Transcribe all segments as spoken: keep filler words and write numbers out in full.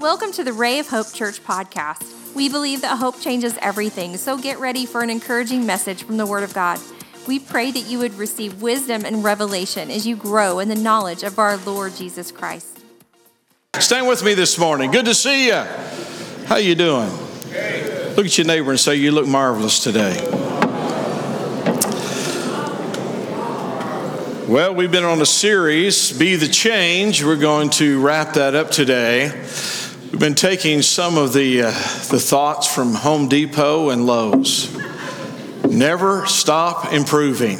Welcome to the Ray of Hope Church podcast. We believe that hope changes everything, so get ready for an encouraging message from the Word of God. We pray that you would receive wisdom and revelation as you grow in the knowledge of our Lord Jesus Christ. Stand with me this morning. Good to see you. How you doing? Look at your neighbor and say, you look marvelous today. Well, we've been on a series, Be the Change. We're going to wrap that up today. We've been taking some of the uh, the thoughts from Home Depot and Lowe's. Never stop improving.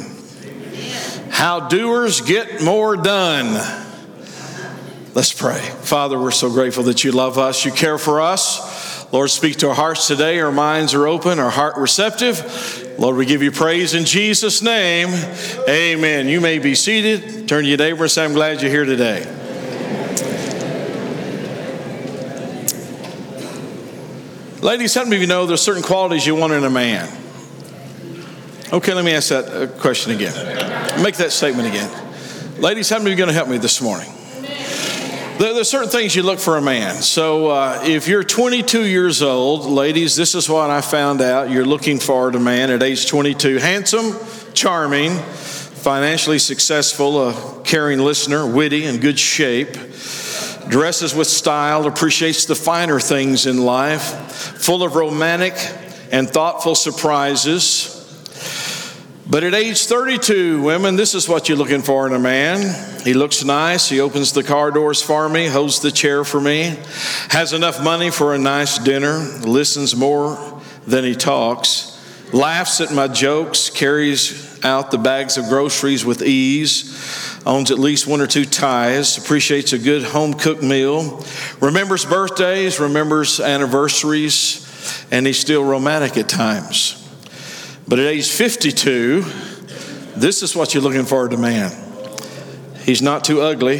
How doers get more done. Let's pray. Father, we're so grateful that you love us. You care for us. Lord, speak to our hearts today. Our minds are open, our heart receptive. Lord, we give you praise in Jesus' name. Amen. You may be seated. Turn to your neighbor and say, I'm glad you're here today. Ladies, how many of you know there's certain qualities you want in a man? Okay, let me ask that question again. Make that statement again. Ladies, how many of you are going to help me this morning? There are certain things you look for a man. So uh, if you're twenty-two years old, ladies, this is what I found out. You're looking for a man at age twenty-two. Handsome, charming, financially successful, a caring listener, witty, in good shape. Dresses with style, appreciates the finer things in life. Full of romantic and thoughtful surprises. But at age thirty-two, women, this is what you're looking for in a man. He looks nice. He opens the car doors for me, holds the chair for me, has enough money for a nice dinner, listens more than he talks, laughs at my jokes, carries out the bags of groceries with ease, owns at least one or two ties, appreciates a good home-cooked meal, remembers birthdays, remembers anniversaries, and he's still romantic at times. But at age fifty-two, this is what you're looking for in a man. He's not too ugly.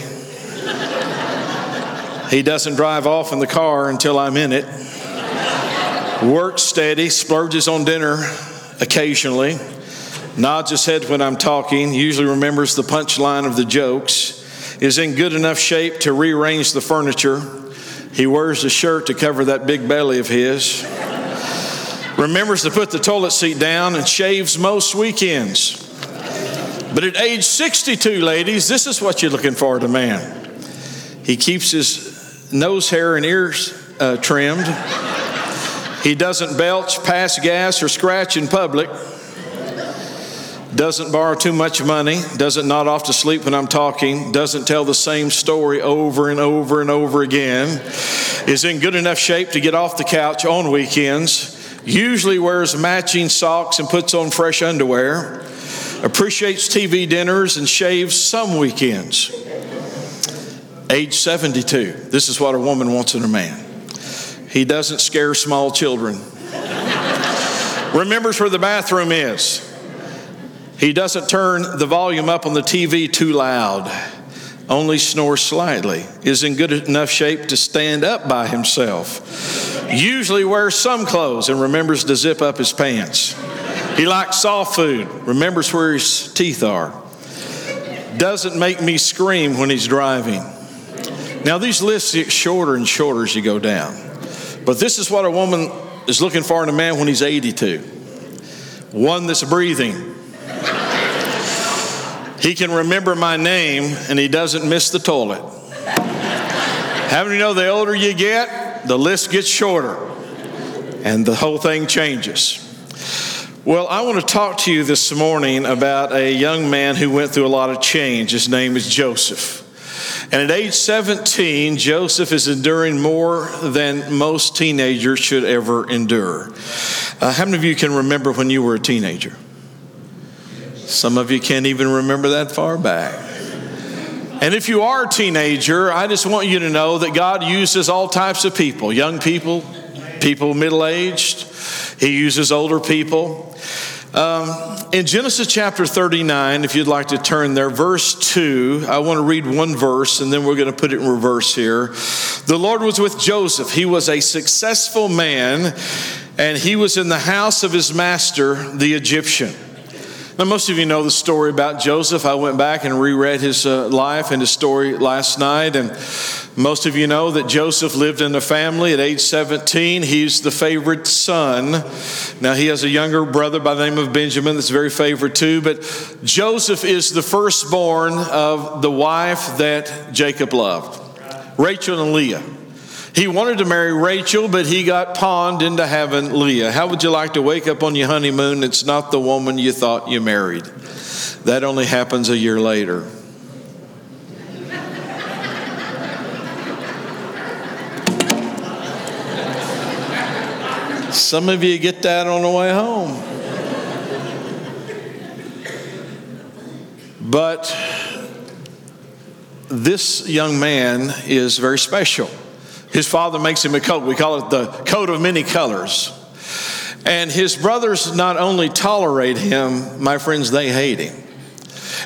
He doesn't drive off in the car until I'm in it. Works steady, splurges on dinner occasionally, nods his head when I'm talking, usually remembers the punchline of the jokes, is in good enough shape to rearrange the furniture. He wears a shirt to cover that big belly of his. Remembers to put the toilet seat down and shaves most weekends. But at age sixty-two, ladies, this is what you're looking for in a man. He keeps his nose hair and ears uh, trimmed. He doesn't belch, pass gas, or scratch in public. Doesn't borrow too much money. Doesn't nod off to sleep when I'm talking. Doesn't tell the same story over and over and over again. Is in good enough shape to get off the couch on weekends. Usually wears matching socks and puts on fresh underwear. Appreciates T V dinners and shaves some weekends. Age seventy-two. This is what a woman wants in a man. He doesn't scare small children. Remembers where the bathroom is. He doesn't turn the volume up on the T V too loud. Only snores slightly. Is in good enough shape to stand up by himself. Usually wears some clothes and remembers to zip up his pants. He likes soft food. Remembers where his teeth are. Doesn't make me scream when he's driving. Now these lists get shorter and shorter as you go down. But this is what a woman is looking for in a man when he's eighty-two. One that's breathing. He can remember my name, and he doesn't miss the toilet. How many know the older you get, the list gets shorter, and the whole thing changes? Well, I want to talk to you this morning about a young man who went through a lot of change. His name is Joseph. And at age seventeen, Joseph is enduring more than most teenagers should ever endure. Uh, how many of you can remember when you were a teenager? Some of you can't even remember that far back. And if you are a teenager, I just want you to know that God uses all types of people. Young people, people middle-aged. He uses older people. Um, in Genesis chapter thirty-nine, if you'd like to turn there, verse two, I want to read one verse and then we're going to put it in reverse here. The Lord was with Joseph. He was a successful man and he was in the house of his master, the Egyptian. Now, most of you know the story about Joseph. I went back and reread his uh, life and his story last night. And most of you know that Joseph lived in a family at age seventeen. He's the favorite son. Now, he has a younger brother by the name of Benjamin that's very favored too. But Joseph is the firstborn of the wife that Jacob loved, Rachel and Leah. He wanted to marry Rachel, but he got pawned into having Leah. How would you like to wake up on your honeymoon? It's not the woman you thought you married. That only happens a year later. Some of you get that on the way home. But this young man is very special. His father makes him a coat. We call it the coat of many colors. And his brothers not only tolerate him, my friends, they hate him.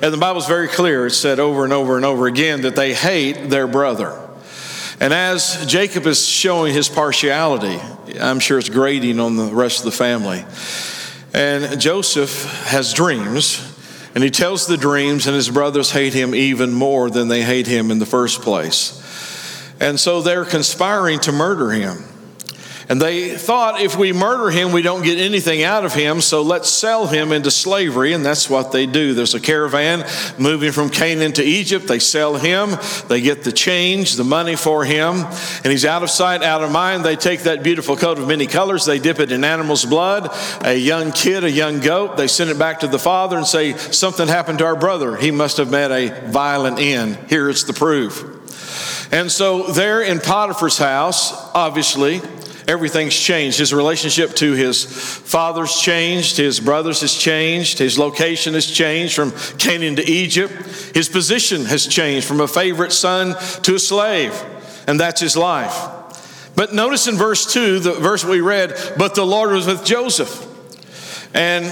And the Bible's very clear. It said over and over and over again that they hate their brother. And as Jacob is showing his partiality, I'm sure it's grating on the rest of the family. And Joseph has dreams. And he tells the dreams, and his brothers hate him even more than they hate him in the first place. And so they're conspiring to murder him. And they thought, if we murder him, we don't get anything out of him, so let's sell him into slavery. And that's what they do. There's a caravan moving from Canaan to Egypt. They sell him. They get the change, the money for him. And he's out of sight, out of mind. They take that beautiful coat of many colors. They dip it in animal's blood, a young kid, a young goat. They send it back to the father and say, something happened to our brother. He must have met a violent end. Here is the proof. And so there in Potiphar's house, obviously, everything's changed. His relationship to his father's changed. His brothers has changed. His location has changed from Canaan to Egypt. His position has changed from a favorite son to a slave. And that's his life. But notice in verse two, the verse we read, but the Lord was with Joseph. And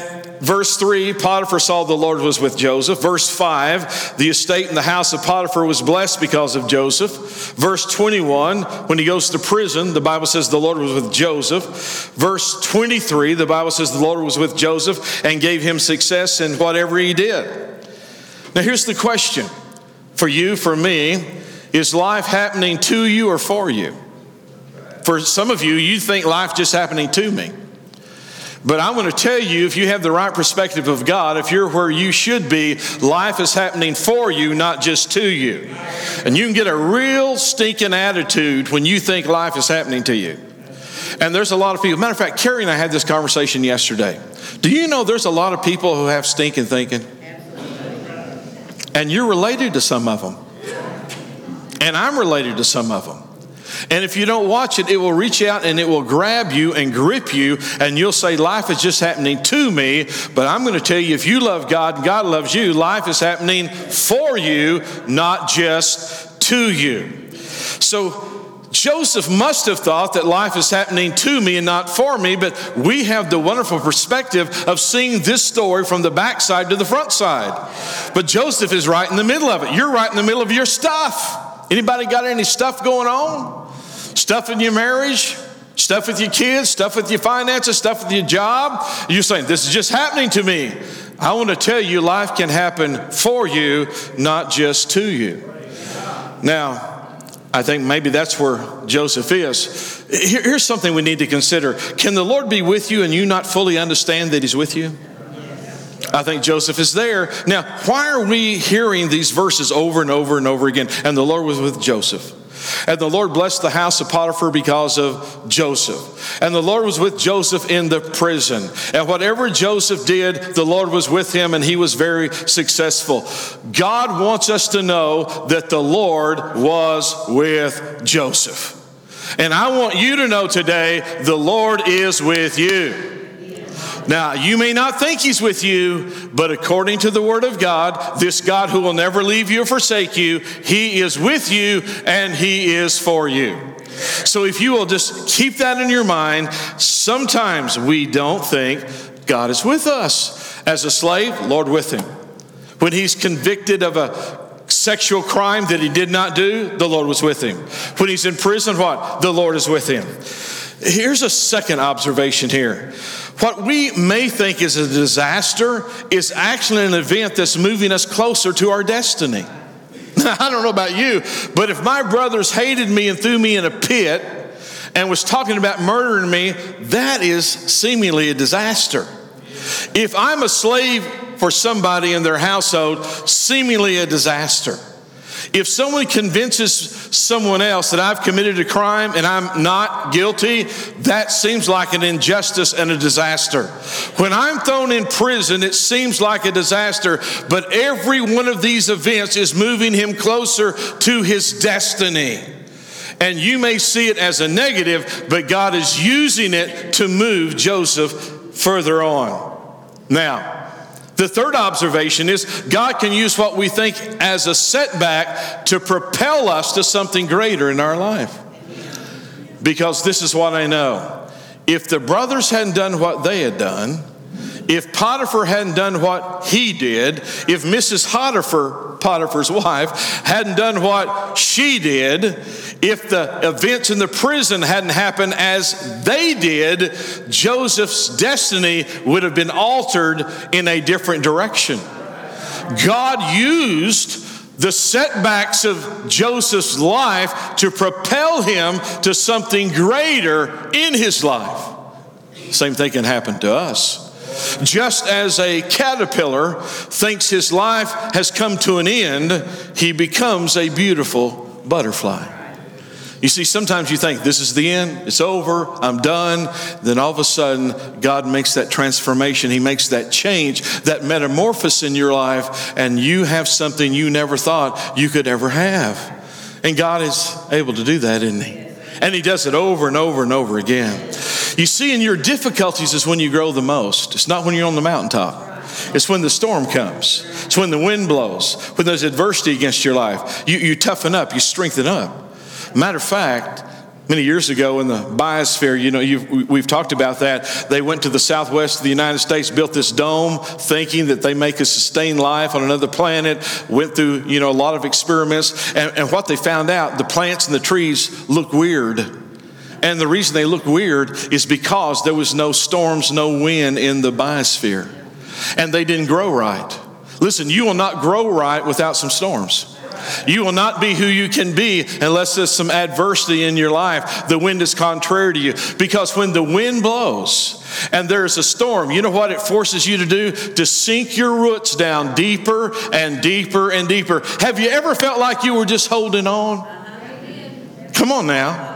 verse three, Potiphar saw the Lord was with Joseph. Verse five, the estate and the house of Potiphar was blessed because of Joseph. Verse twenty-one, when he goes to prison, the Bible says the Lord was with Joseph. Verse twenty-three, the Bible says the Lord was with Joseph and gave him success in whatever he did. Now here's the question for you, for me, is life happening to you or for you? For some of you, you think life just happening to me. But I'm going to tell you, if you have the right perspective of God, if you're where you should be, life is happening for you, not just to you. And you can get a real stinking attitude when you think life is happening to you. And there's a lot of people. Matter of fact, Carrie and I had this conversation yesterday. Do you know there's a lot of people who have stinking thinking? And you're related to some of them. And I'm related to some of them. And if you don't watch it, it will reach out and it will grab you and grip you. And you'll say, life is just happening to me. But I'm going to tell you, if you love God and God loves you, life is happening for you, not just to you. So Joseph must have thought that life is happening to me and not for me. But we have the wonderful perspective of seeing this story from the backside to the front side. But Joseph is right in the middle of it. You're right in the middle of your stuff. Anybody got any stuff going on? Stuff in your marriage, stuff with your kids, stuff with your finances, stuff with your job. You're saying, this is just happening to me. I want to tell you, life can happen for you, not just to you. Now, I think maybe that's where Joseph is. Here, here's something we need to consider. Can the Lord be with you and you not fully understand that he's with you? I think Joseph is there. Now, why are we hearing these verses over and over and over again? And the Lord was with Joseph. And the Lord blessed the house of Potiphar because of Joseph. And the Lord was with Joseph in the prison. And whatever Joseph did, the Lord was with him and he was very successful. God wants us to know that the Lord was with Joseph. And I want you to know today, the Lord is with you. Now, you may not think he's with you, but according to the word of God, this God who will never leave you or forsake you, he is with you and he is for you. So if you will just keep that in your mind, sometimes we don't think God is with us. As a slave, Lord with him. When he's convicted of a sexual crime that he did not do, the Lord was with him. When he's in prison, what? The Lord is with him. Here's a second observation here. What we may think is a disaster is actually an event that's moving us closer to our destiny. Now, I don't know about you, but if my brothers hated me and threw me in a pit and was talking about murdering me, that is seemingly a disaster. If I'm a slave for somebody in their household, seemingly a disaster. If someone convinces someone else that I've committed a crime and I'm not guilty, that seems like an injustice and a disaster. When I'm thrown in prison, it seems like a disaster, but every one of these events is moving him closer to his destiny. And you may see it as a negative, but God is using it to move Joseph further on. Now, the third observation is God can use what we think as a setback to propel us to something greater in our life. Because this is what I know. If the brothers hadn't done what they had done, if Potiphar hadn't done what he did, if Missus Potiphar, Potiphar's wife, hadn't done what she did, if the events in the prison hadn't happened as they did, Joseph's destiny would have been altered in a different direction. God used the setbacks of Joseph's life to propel him to something greater in his life. Same thing can happen to us. Just as a caterpillar thinks his life has come to an end, he becomes a beautiful butterfly. You see, sometimes you think, this is the end, it's over, I'm done. Then all of a sudden, God makes that transformation. He makes that change, that metamorphosis in your life, and you have something you never thought you could ever have. And God is able to do that, isn't he? And he does it over and over and over again. You see, in your difficulties is when you grow the most. It's not when you're on the mountaintop. It's when the storm comes. It's when the wind blows. When there's adversity against your life. You, you toughen up. You strengthen up. Matter of fact, many years ago in the biosphere, you know, you've, we've talked about that. They went to the southwest of the United States, built this dome, thinking that they make a sustained life on another planet, went through, you know, a lot of experiments. And, and what they found out, the plants and the trees look weird. And the reason they look weird is because there was no storms, no wind in the biosphere. And they didn't grow right. Listen, you will not grow right without some storms. You will not be who you can be unless there's some adversity in your life. The wind is contrary to you. Because when the wind blows and there's a storm, you know what it forces you to do? To sink your roots down deeper and deeper and deeper. Have you ever felt like you were just holding on? Come on now.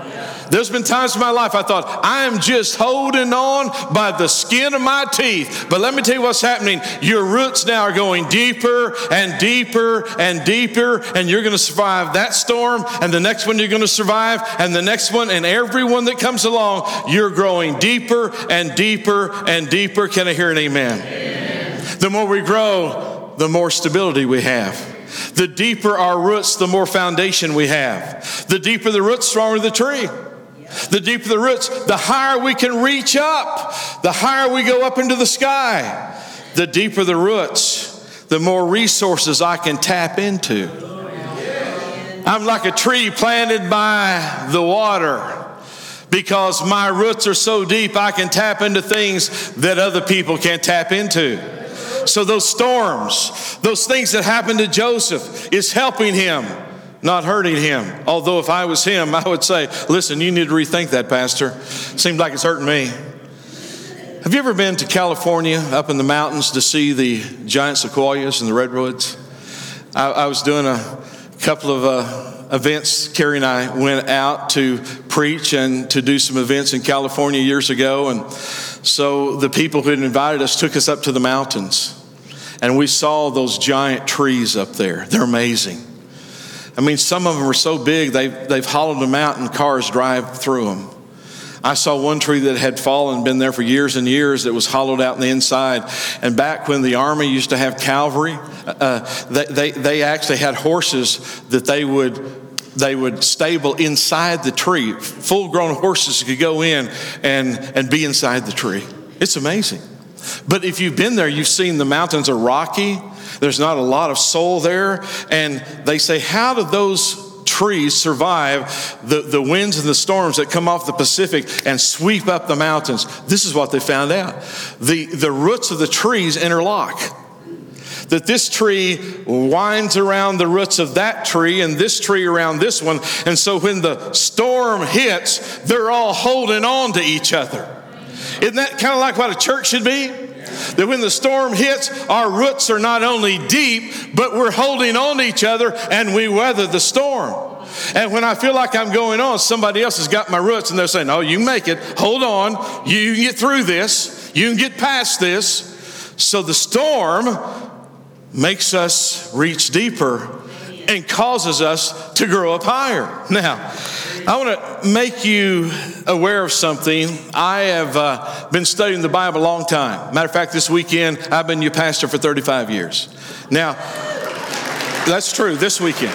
There's been times in my life I thought, I am just holding on by the skin of my teeth. But let me tell you what's happening. Your roots now are going deeper and deeper and deeper, and you're going to survive that storm, and the next one you're going to survive, and the next one, and every one that comes along, you're growing deeper and deeper and deeper. Can I hear an amen? Amen. The more we grow, the more stability we have. The deeper our roots, the more foundation we have. The deeper the roots, stronger the tree. The deeper the roots, the higher we can reach up. The higher we go up into the sky. The deeper the roots, the more resources I can tap into. I'm like a tree planted by the water because my roots are so deep I can tap into things that other people can't tap into. So those storms, those things that happened to Joseph is helping him, not hurting him. Although if I was him, I would say, listen, you need to rethink that, Pastor. Seems like it's hurting me. Have you ever been to California, up in the mountains, to see the giant sequoias and the redwoods? I, I was doing a couple of uh, events. Carrie and I went out to preach and to do some events in California years ago. And so the people who had invited us took us up to the mountains. And we saw those giant trees up there. They're amazing. I mean, some of them are so big, they've, they've hollowed them out and cars drive through them. I saw one tree that had fallen, been there for years and years, that was hollowed out on the inside. And back when the Army used to have cavalry, uh, they, they, they actually had horses that they would they would stable inside the tree. Full-grown horses could go in and, and be inside the tree. It's amazing. But if you've been there, you've seen the mountains are rocky. There's not a lot of soil there. And they say, how did those trees survive the, the winds and the storms that come off the Pacific and sweep up the mountains? This is what they found out. The, the roots of the trees interlock. That this tree winds around the roots of that tree and this tree around this one. And so when the storm hits, they're all holding on to each other. Isn't that kind of like what a church should be? That when the storm hits, our roots are not only deep, but we're holding on to each other and we weather the storm. And when I feel like I'm going on, somebody else has got my roots and they're saying, oh, you make it. Hold on. You can get through this. You can get past this. So the storm makes us reach deeper and causes us to grow up higher. Now, I want to make you aware of something. I have uh, been studying the Bible a long time. Matter of fact, this weekend, I've been your pastor for thirty-five years. Now, that's true, this weekend.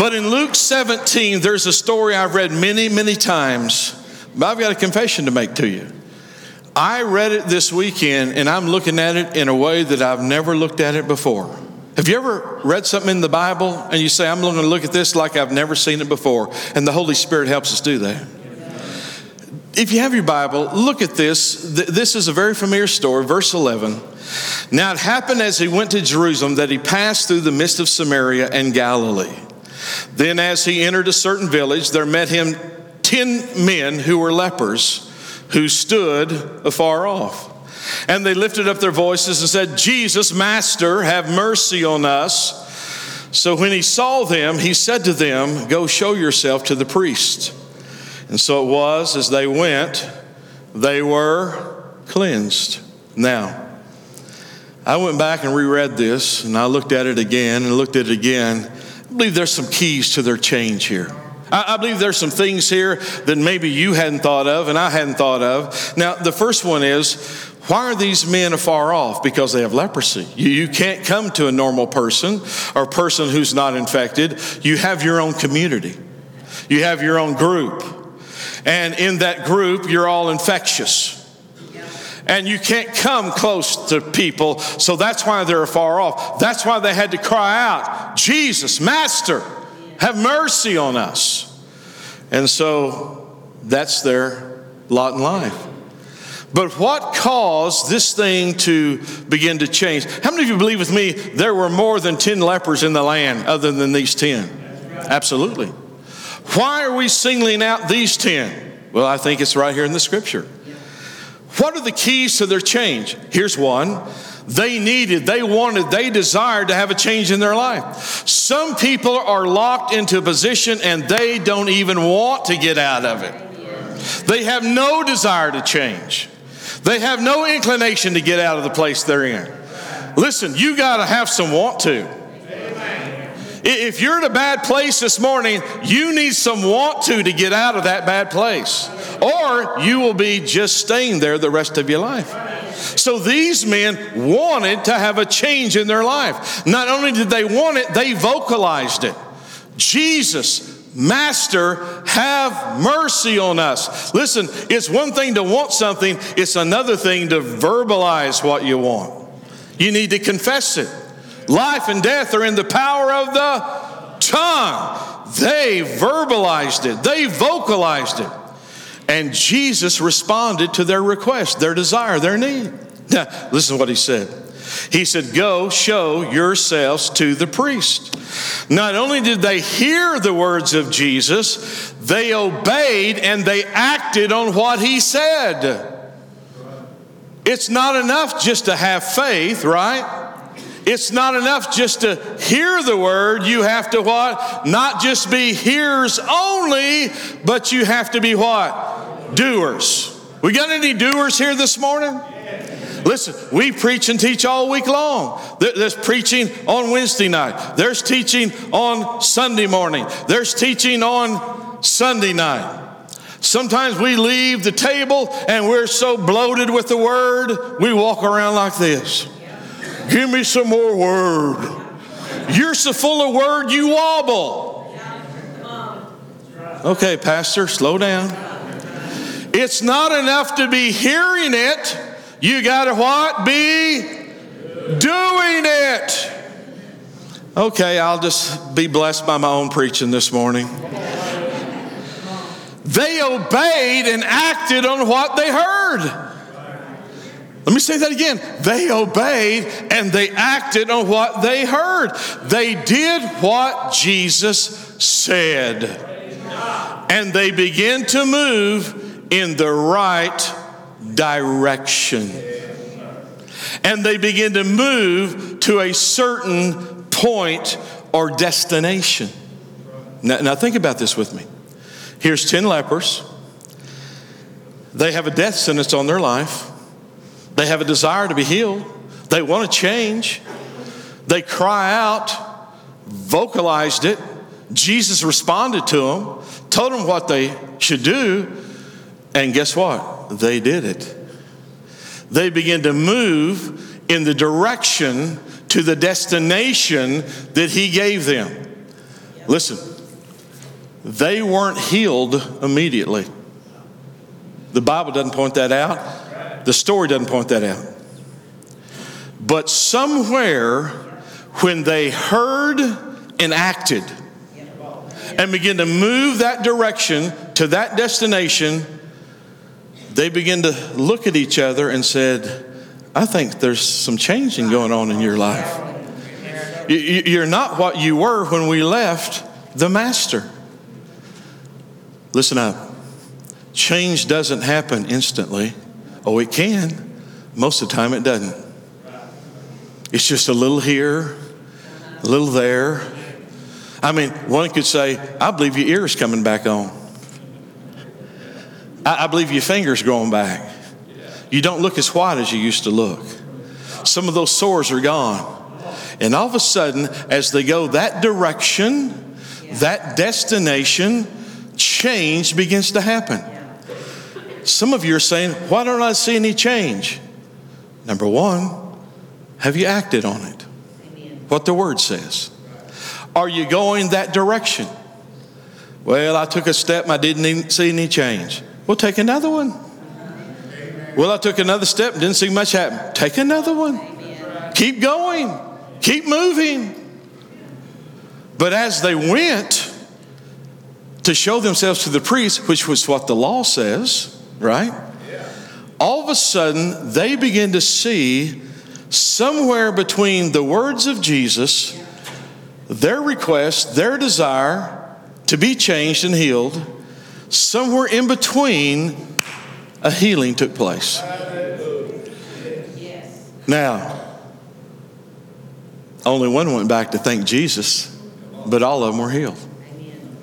But in Luke seventeen, there's a story I've read many, many times. But I've got a confession to make to you. I read it this weekend, and I'm looking at it in a way that I've never looked at it before. Have you ever read something in the Bible and you say, I'm going to look at this like I've never seen it before? And the Holy Spirit helps us do that. If you have your Bible, look at this. This is a very familiar story, verse eleven. Now it happened as he went to Jerusalem that he passed through the midst of Samaria and Galilee. Then as he entered a certain village, there met him ten men who were lepers, who stood afar off. And they lifted up their voices and said, Jesus, Master, have mercy on us. So when he saw them, he said to them, go show yourself to the priest. And so it was, as they went, they were cleansed. Now, I went back and reread this, and I looked at it again and looked at it again. I believe there's some keys to their change here. I believe there's some things here that maybe you hadn't thought of and I hadn't thought of. Now, the first one is, why are these men afar off? Because they have leprosy. You, you can't come to a normal person or a person who's not infected. You have your own community. You have your own group. And in that group, you're all infectious. And you can't come close to people, so that's why they're afar off. That's why they had to cry out, Jesus, Master, have mercy on us. And so that's their lot in life. But what caused this thing to begin to change? How many of you believe with me there were more than ten lepers in the land other than these ten? Absolutely. Why are we singling out these ten? Well, I think it's right here in the scripture. What are the keys to their change? Here's one. They needed, they wanted, they desired to have a change in their life. Some people are locked into a position and they don't even want to get out of it. They have no desire to change. They have no inclination to get out of the place they're in. Listen, you got to have some want to. If you're in a bad place this morning, you need some want to to get out of that bad place. Or you will be just staying there the rest of your life. So these men wanted to have a change in their life. Not only did they want it, they vocalized it. Jesus, Master, have mercy on us. Listen, it's one thing to want something. It's another thing to verbalize what you want. You need to confess it. Life and death are in the power of the tongue. They verbalized it. They vocalized it. And Jesus responded to their request, their desire, their need. Now, listen to what he said. He said, go show yourselves to the priest. Not only did they hear the words of Jesus, they obeyed and they acted on what he said. It's not enough just to have faith, right? It's not enough just to hear the word. You have to what? Not just be hearers only, but you have to be what? Doers. We got any doers here this morning? Yeah. Listen, we preach and teach all week long. There's preaching on Wednesday night. There's teaching on Sunday morning. There's teaching on Sunday night. Sometimes we leave the table and we're so bloated with the word, we walk around like this. Give me some more word. You're so full of word, you wobble. Okay, Pastor, slow down. It's not enough to be hearing it. You gotta what? Be doing it. Okay, I'll just be blessed by my own preaching this morning. They obeyed and acted on what they heard. Let me say that again. They obeyed and they acted on what they heard. They did what Jesus said. And they began to move in the right direction. And they begin to move to a certain point or destination. Now, now think about this with me. Here's ten lepers. They have a death sentence on their life. They have a desire to be healed. They want to change. They cry out, vocalized it. Jesus responded to them, told them what they should do, and guess what? They did it. They began to move in the direction to the destination that he gave them. Listen, they weren't healed immediately. The Bible doesn't point that out. The story doesn't point that out. But somewhere when they heard and acted and began to move that direction to that destination, they began to look at each other and said, I think there's some changing going on in your life. You're not what you were when we left the master. Listen up. Change doesn't happen instantly. Oh, it can. Most of the time it doesn't. It's just a little here, a little there. I mean, one could say, I believe your ear's coming back on. I, I believe your finger's growing back. You don't look as white as you used to look. Some of those sores are gone. And all of a sudden, as they go that direction, that destination, change begins to happen. Some of you are saying, why don't I see any change? Number one, have you acted on it? What the Word says. Are you going that direction? Well, I took a step and I didn't even see any change. Well, take another one. Well, I took another step and didn't see much happen. Take another one. Amen. Keep going. Keep moving. But as they went to show themselves to the priest, which was what the law says, right? Yeah. All of a sudden, they begin to see somewhere between the words of Jesus, their request, their desire to be changed and healed, somewhere in between, a healing took place. Yes. Now, only one went back to thank Jesus, but all of them were healed. Amen.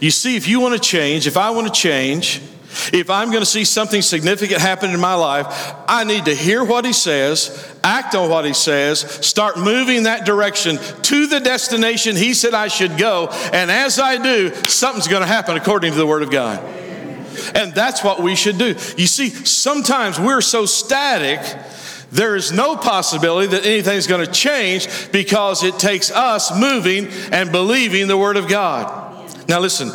You see, if you want to change, if I want to change, if I'm going to see something significant happen in my life, I need to hear what he says, act on what he says, start moving that direction to the destination he said I should go, and as I do, something's going to happen according to the Word of God. And that's what we should do. You see, sometimes we're so static, there is no possibility that anything's going to change because it takes us moving and believing the Word of God. Now listen,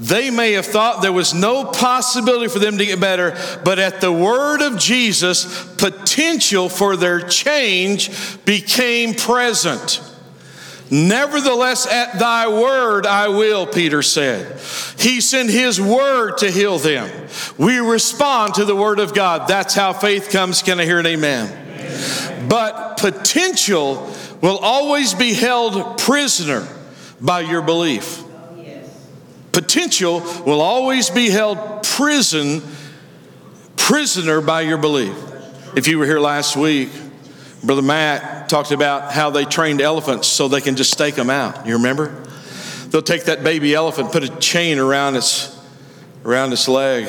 they may have thought there was no possibility for them to get better, but at the Word of Jesus, potential for their change became present. Nevertheless, at thy word I will, Peter said. He sent his word to heal them. We respond to the Word of God. That's how faith comes. Can I hear an amen? Amen. But potential will always be held prisoner by your belief. Potential will always be held prison, prisoner by your belief. If you were here last week, Brother Matt talked about how they trained elephants so they can just stake them out. You remember? They'll take that baby elephant, put a chain around its around its leg.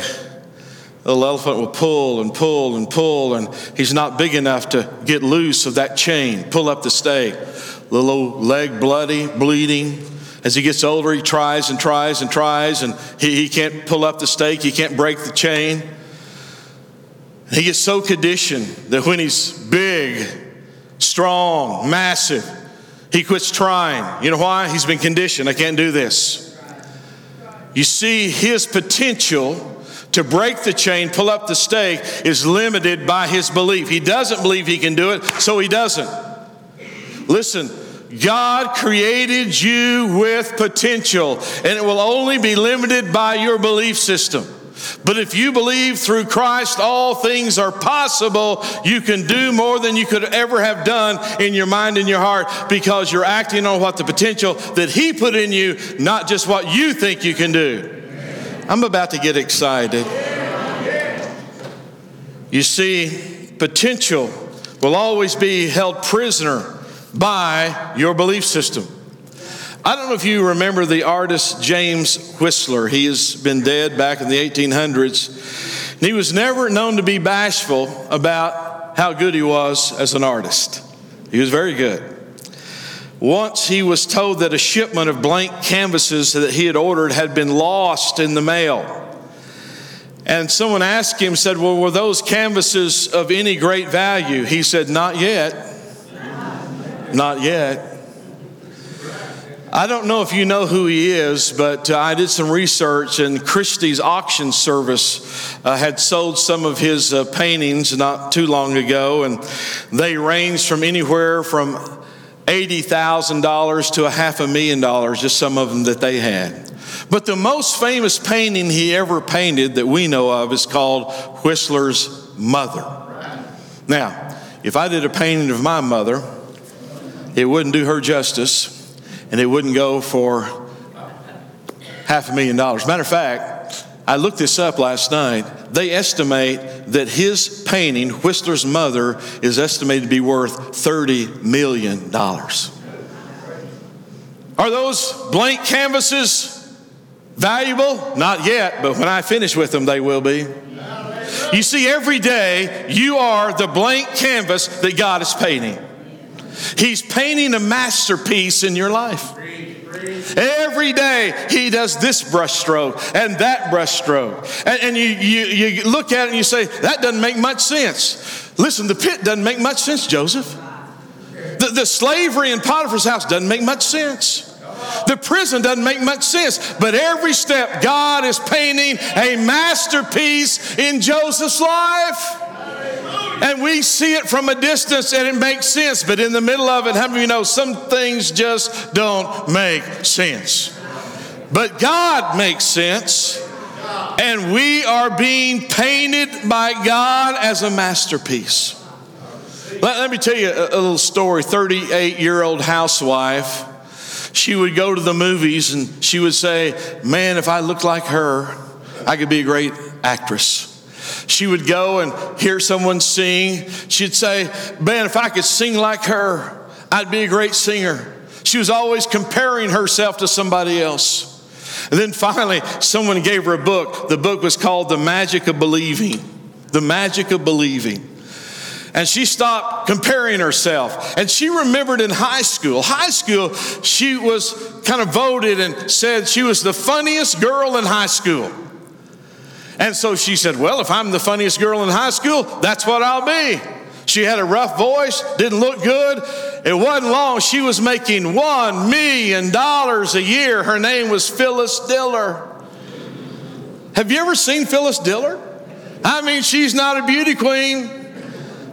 The little elephant will pull and pull and pull, and he's not big enough to get loose of that chain, pull up the stake. Little old leg bloody, bleeding. As he gets older, he tries and tries and tries, and he, he can't pull up the stake, he can't break the chain. He gets so conditioned that when he's big, strong, massive, he quits trying. You know why? He's been conditioned. I can't do this. You see, his potential To break the chain, pull up the stake, is limited by his belief. He doesn't believe he can do it, so he doesn't. Listen, God created you with potential, and it will only be limited by your belief system. But if you believe through Christ all things are possible, you can do more than you could ever have done in your mind and your heart, because you're acting on what the potential that he put in you, not just what you think you can do. I'm about to get excited. You see, potential will always be held prisoner by your belief system. I don't know if you remember the artist James Whistler. He has been dead back in the eighteen hundreds. And he was never known to be bashful about how good he was as an artist. He was very good. Once he was told that a shipment of blank canvases that he had ordered had been lost in the mail. And someone asked him, said, well, were those canvases of any great value? He said, not yet. Not yet. I don't know if you know who he is, but uh, I did some research, and Christie's auction service uh, had sold some of his uh, paintings not too long ago, and they ranged from anywhere from eighty thousand dollars to a half a million dollars, just some of them that they had. But the most famous painting he ever painted that we know of is called Whistler's Mother. Now, if I did a painting of my mother, it wouldn't do her justice. And it wouldn't go for half a million dollars. Matter of fact, I looked this up last night. They estimate that his painting, Whistler's Mother, is estimated to be worth thirty million dollars. Are those blank canvases valuable? Not yet, but when I finish with them, they will be. You see, every day you are the blank canvas that God is painting. He's painting a masterpiece in your life. Every day he does this brushstroke and that brushstroke. And, and you, you, you look at it and you say, that doesn't make much sense. Listen, the pit doesn't make much sense, Joseph. The, the slavery in Potiphar's house doesn't make much sense. The prison doesn't make much sense. But every step, God is painting a masterpiece in Joseph's life. And we see it from a distance and it makes sense. But in the middle of it, how many of you know some things just don't make sense? But God makes sense. And we are being painted by God as a masterpiece. Let, let me tell you a, a little story. thirty-eight-year-old housewife. She would go to the movies and she would say, man, if I looked like her, I could be a great actress. She would go and hear someone sing. She'd say, man, if I could sing like her, I'd be a great singer. She was always comparing herself to somebody else. And then finally, someone gave her a book. The book was called The Magic of Believing. The Magic of Believing. And she stopped comparing herself. And she remembered in high school. High school, she was kind of voted and said she was the funniest girl in high school. And so she said, well, if I'm the funniest girl in high school, that's what I'll be. She had a rough voice, didn't look good. It wasn't long. She was making one million dollars a year. Her name was Phyllis Diller. Have you ever seen Phyllis Diller? I mean, she's not a beauty queen.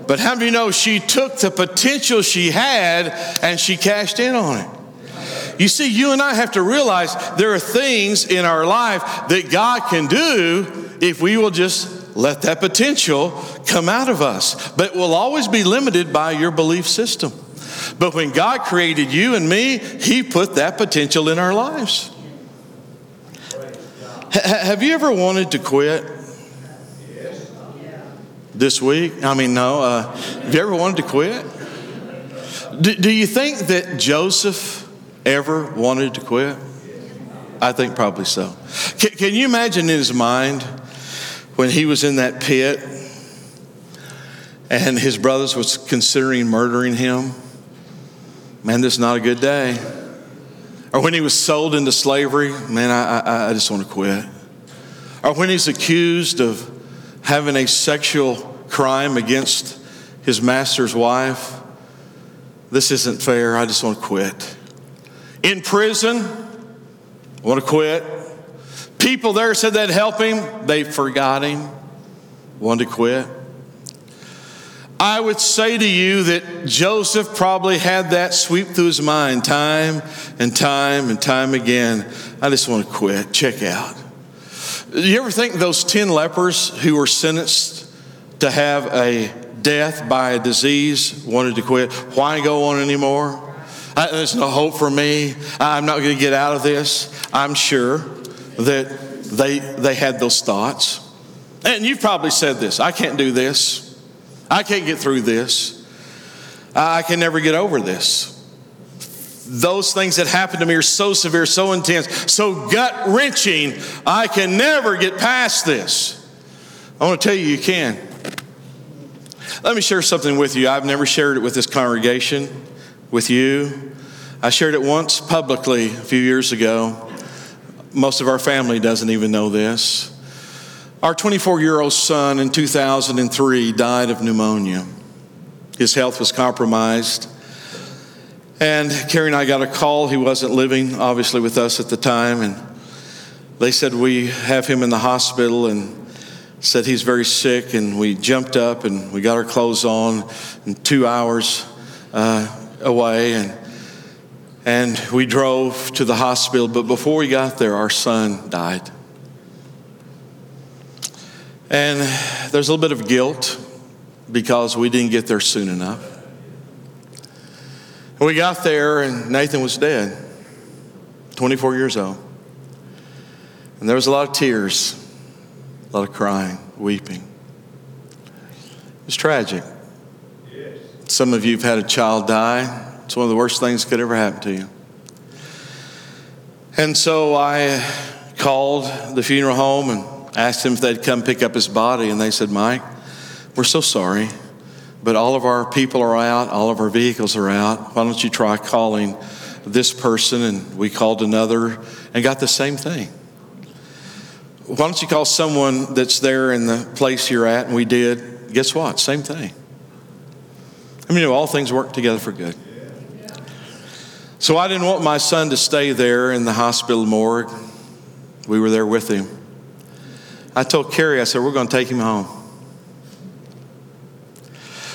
But how do you know she took the potential she had and she cashed in on it? You see, you and I have to realize there are things in our life that God can do if we will just let that potential come out of us. But it will always be limited by your belief system. But when God created you and me, he put that potential in our lives. H- have you ever wanted to quit? This week? I mean, no. Uh, have you ever wanted to quit? Do, do you think that Joseph ever wanted to quit? I think probably so. Can, can you imagine in his mind when he was in that pit and his brothers was considering murdering him? Man, this is not a good day. Or when he was sold into slavery, man, I, I, I just want to quit. Or when he's accused of having a sexual crime against his master's wife, this isn't fair, I just want to quit. In prison, I want to quit. People there said they'd help him. They forgot him, wanted to quit. I would say to you that Joseph probably had that sweep through his mind time and time and time again. I just want to quit. Check out. You ever think those ten lepers who were sentenced to have a death by a disease wanted to quit? Why go on anymore? I, there's no hope for me. I'm not going to get out of this. I'm sure that they they had those thoughts. And you've probably said this. I can't do this. I can't get through this. I can never get over this. Those things that happened to me are so severe, so intense, so gut-wrenching. I can never get past this. I want to tell you, you can. Let me share something with you. I've never shared it with this congregation, with you. I shared it once publicly a few years ago. Most of our family doesn't even know this. Our twenty-four-year-old son in two thousand three died of pneumonia. His health was compromised. And Carrie and I got a call. He wasn't living, obviously, with us at the time. And they said, we have him in the hospital, and said he's very sick. And we jumped up, and we got our clothes on, and two hours uh, away. And, and we drove to the hospital. But before we got there, our son died. And there's a little bit of guilt because we didn't get there soon enough. And we got there and Nathan was dead, twenty-four years old. And there was a lot of tears, a lot of crying, weeping. It was tragic. Yes. Some of you have had a child die. It's one of the worst things that could ever happen to you. And so I called the funeral home and asked him if they'd come pick up his body, and they said, Mike, we're so sorry, but all of our people are out, all of our vehicles are out. Why don't you try calling this person? And we called another and got the same thing. Why don't you call someone that's there in the place you're at? And we did. Guess what? Same thing. I mean, you know, all things work together for good. So I didn't want my son to stay there in the hospital morgue. We were there with him. I told Carrie, I said, we're going to take him home.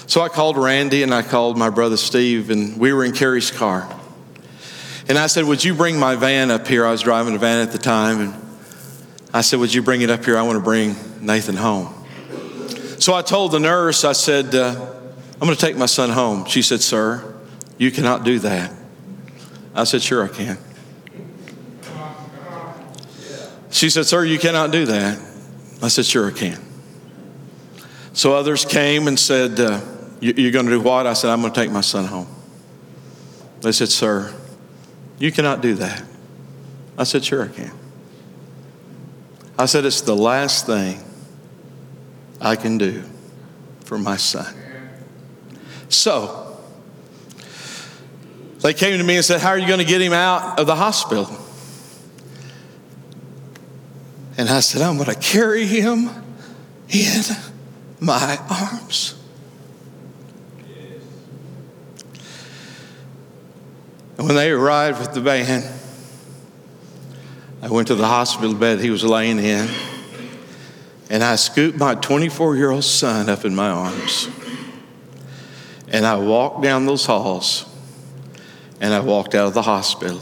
So I called Randy and I called my brother Steve, and we were in Carrie's car. And I said, would you bring my van up here? I was driving a van at the time. And I said, would you bring it up here? I want to bring Nathan home. So I told the nurse, I said, uh, I'm going to take my son home. She said, sir, you cannot do that. I said, sure I can. She said, sir, you cannot do that. I said, sure I can. So others came and said, uh, you, you're going to do what? I said, I'm going to take my son home. They said, sir, you cannot do that. I said, sure I can. I said, it's the last thing I can do for my son. So they came to me and said, how are you going to get him out of the hospital? And I said, I'm going to carry him in my arms. Yes. And when they arrived with the van, I went to the hospital bed he was laying in, and I scooped my twenty-four-year-old son up in my arms. And I walked down those halls, and I walked out of the hospital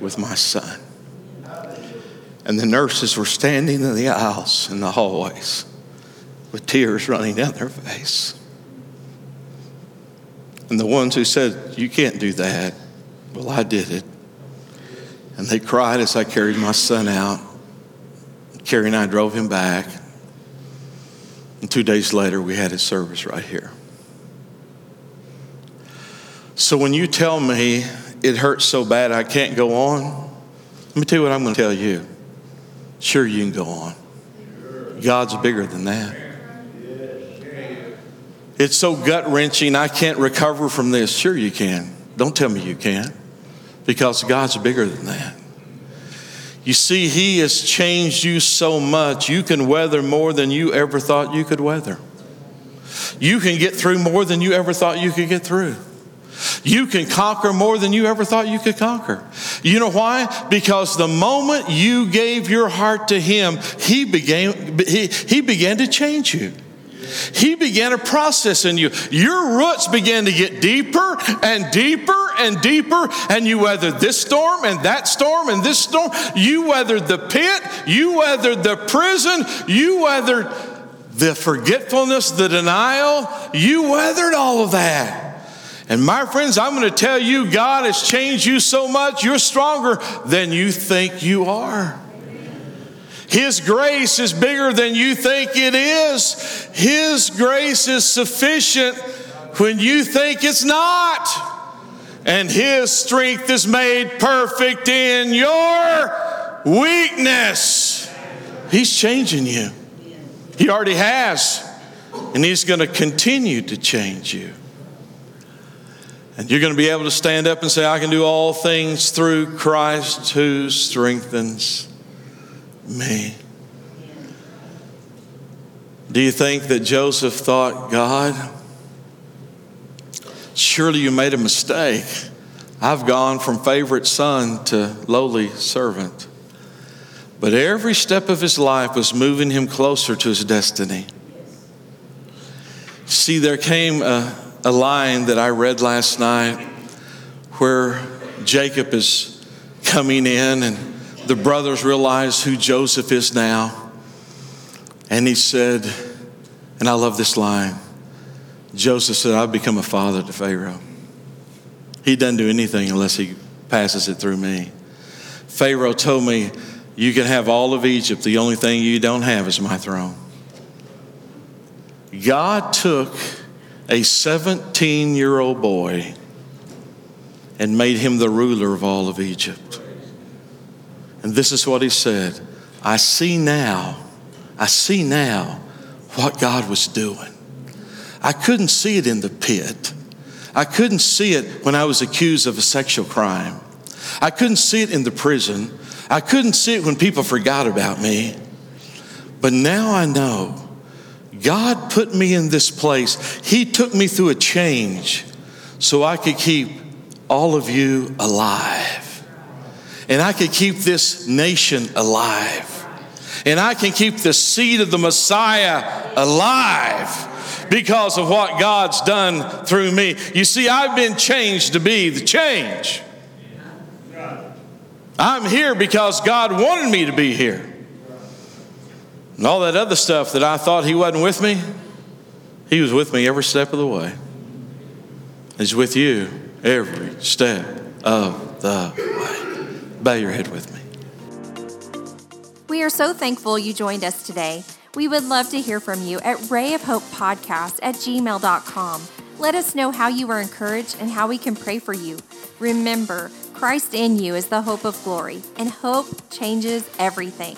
with my son. And the nurses were standing in the aisles in the hallways with tears running down their face. And the ones who said, you can't do that, well, I did it. And they cried as I carried my son out. Carrie and I drove him back. And two days later, we had his service right here. So when you tell me it hurts so bad I can't go on, let me tell you what I'm going to tell you. Sure, you can go on. God's bigger than that. It's so gut-wrenching, I can't recover from this. Sure, you can. Don't tell me you can't, because God's bigger than that. You see, He has changed you so much. You can weather more than you ever thought you could weather. You can get through more than you ever thought you could get through. you can conquer more than you ever thought you could conquer. You know why? Because the moment you gave your heart to him, he began, he, he began to change you. He began a process in you. Your roots began to get deeper and deeper and deeper, and you weathered this storm and that storm and this storm. You weathered the pit. You weathered the prison. You weathered the forgetfulness, the denial. You weathered all of that. And my friends, I'm going to tell you, God has changed you so much, you're stronger than you think you are. His grace is bigger than you think it is. His grace is sufficient when you think it's not. And His strength is made perfect in your weakness. He's changing you. He already has. And He's going to continue to change you. And you're going to be able to stand up and say, I can do all things through Christ who strengthens me. Do you think that Joseph thought, God, surely you made a mistake. I've gone from favorite son to lowly servant. But every step of his life was moving him closer to his destiny. See, there came a, a line that I read last night where Jacob is coming in and the brothers realize who Joseph is now. And he said, and I love this line, Joseph said, I've become a father to Pharaoh. He doesn't do anything unless he passes it through me. Pharaoh told me, you can have all of Egypt. The only thing you don't have is my throne. God took a seventeen-year-old boy and made him the ruler of all of Egypt. And this is what he said, I see now, I see now what God was doing. I couldn't see it in the pit. I couldn't see it when I was accused of a sexual crime. I couldn't see it in the prison. I couldn't see it when people forgot about me. But now I know God put me in this place. He took me through a change so I could keep all of you alive. And I can keep this nation alive. And I can keep the seed of the Messiah alive because of what God's done through me. You see, I've been changed to be the change. I'm here because God wanted me to be here. And all that other stuff that I thought He wasn't with me, He was with me every step of the way. He's with you every step of the way. Bow your head with me. We are so thankful you joined us today. We would love to hear from you at ray of hope podcast at gmail dot com. Let us know how you were encouraged and how we can pray for you. Remember, Christ in you is the hope of glory, and hope changes everything.